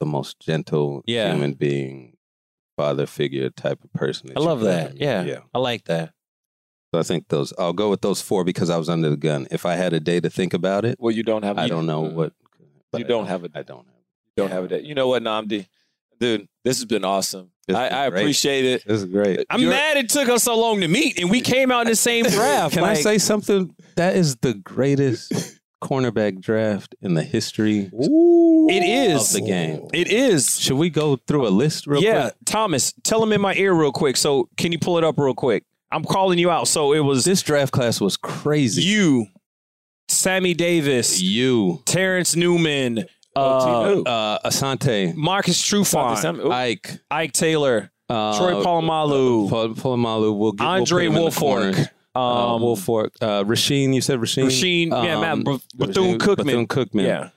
The most gentle human being, father figure type of person. I love that. Yeah. Yeah. I like that. So I think I'll go with those four because I was under the gun. If I had a day to think about it. Well, you don't have a day. I don't know what. You don't have a day. I don't have You don't have a day. You know what, Nnamdi? Dude, this has been awesome. I appreciate it. This is great. You're mad it took us so long to meet and we came out in the same draft. Can I say something? That is the greatest cornerback draft in the history of the game. It is. Should we go through a list real quick? Yeah. Thomas, tell him in my ear real quick. So can you pull it up real quick? I'm calling you out. So it was. This draft class was crazy. You, Sammy Davis. You. Terrence Newman. Asante. Marcus Trufant. Ike Taylor. Troy Polamalu. Polamalu. Andre Woolfork. Woolfork. Rashean. You said Rashean? Rashean. Yeah, Bethune-Cookman. Yeah.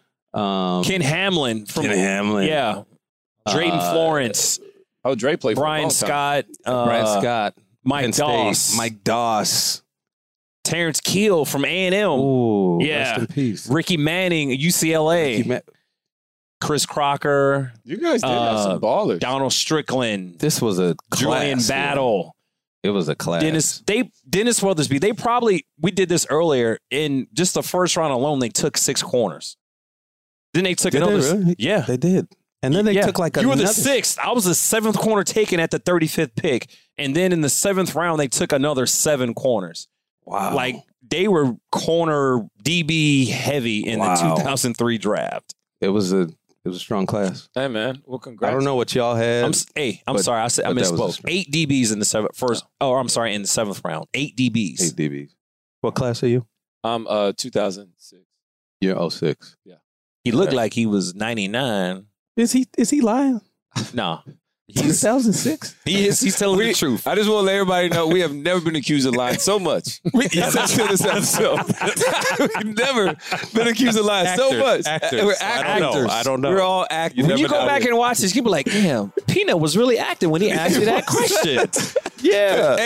Ken Hamlin. Yeah. Drayton Florence. Oh, Dre played for Brian Scott. Mike Doss. Terrence Keel from A&M. Ooh, yeah. Rest in peace. Ricky Manning, UCLA. Chris Crocker. You guys did have some ballers. Donald Strickland. This was a class. Julian Battle. It was a class. Dennis Weathersby. They probably, we did this earlier, in just the first round alone, they took six corners. Then they took another. Really? Yeah. They did. And then they took like another. You were the sixth. I was the seventh corner taken at the 35th pick. And then in the seventh round, they took another seven corners. Wow. Like, they were corner DB heavy in the 2003 draft. It was a strong class. Hey, man. Well, congrats. I don't know what y'all had. I'm sorry. I misspoke. Eight DBs in the in the seventh round. Eight DBs. What class are you? I'm 2006. You're 06. Yeah. He looked like he was 99. Is he lying? No. 2006? He is. He's telling the truth. I just want to let everybody know we have never been accused of lying so much. We've never been accused of lying so much. We're actors. I don't know. We're all actors. When you go back and watch this, you'll be like, damn, Peanut was really acting when he asked you that question. Yeah.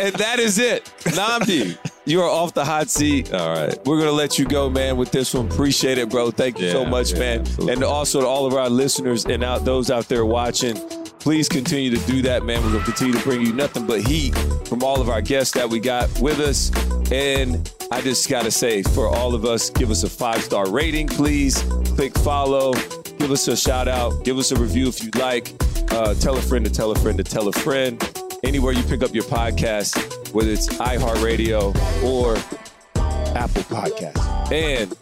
And that is it. Nnamdi, you are off the hot seat. All right. We're going to let you go, man, with this one. Appreciate it, bro. Thank you so much, man. Absolutely. And also to all of our listeners and those out there watching, please continue to do that, man. We're going to continue to bring you nothing but heat from all of our guests that we got with us. And I just got to say, for all of us, give us a 5-star rating, please. Click follow. Give us a shout out. Give us a review if you'd like. Tell a friend to tell a friend to tell a friend. Anywhere you pick up your podcast, whether it's iHeartRadio or Apple Podcasts. And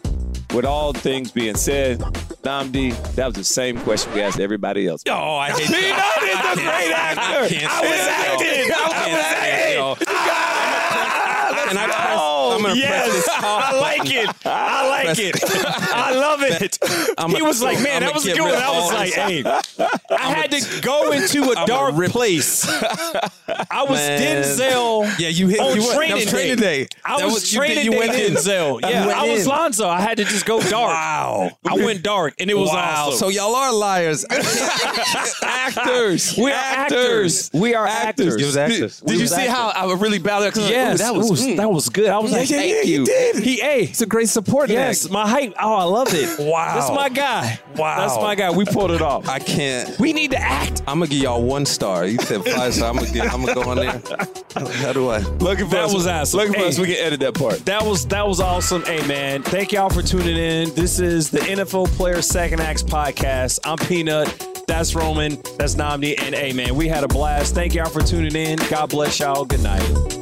with all things being said, Nnamdi, that was the same question we asked everybody else. Oh, I hate that. Peanut is a great actor. I was acting. I like it. He was like, man, that was good. And I was like, hey, I had to go into a dark place. I was Denzel. Yeah, you hit on training day. I was training day Denzel. Yeah, I was Lonzo. I had to just go dark. Wow. I went dark, and it was awesome. So y'all are liars. Actors. We're actors. We are actors. It was actors. Did you see how I really bowed? Yes. That was good. I was like, thank you. It's a great support. Yes, my hype. Oh, I love it. Wow. That's my guy. Wow. That's my guy. We pulled it off. I can't. We need to act. I'm going to give y'all 1 star. You said 5 star. I'm going to go on there. How do I? That was awesome. Looking for us. We can edit that part. That was awesome. Hey, man. Thank y'all for tuning in. This is the NFL Player Second Acts Podcast. I'm Peanut. That's Roman. That's Nnamdi. And hey, man, we had a blast. Thank y'all for tuning in. God bless y'all. Good night.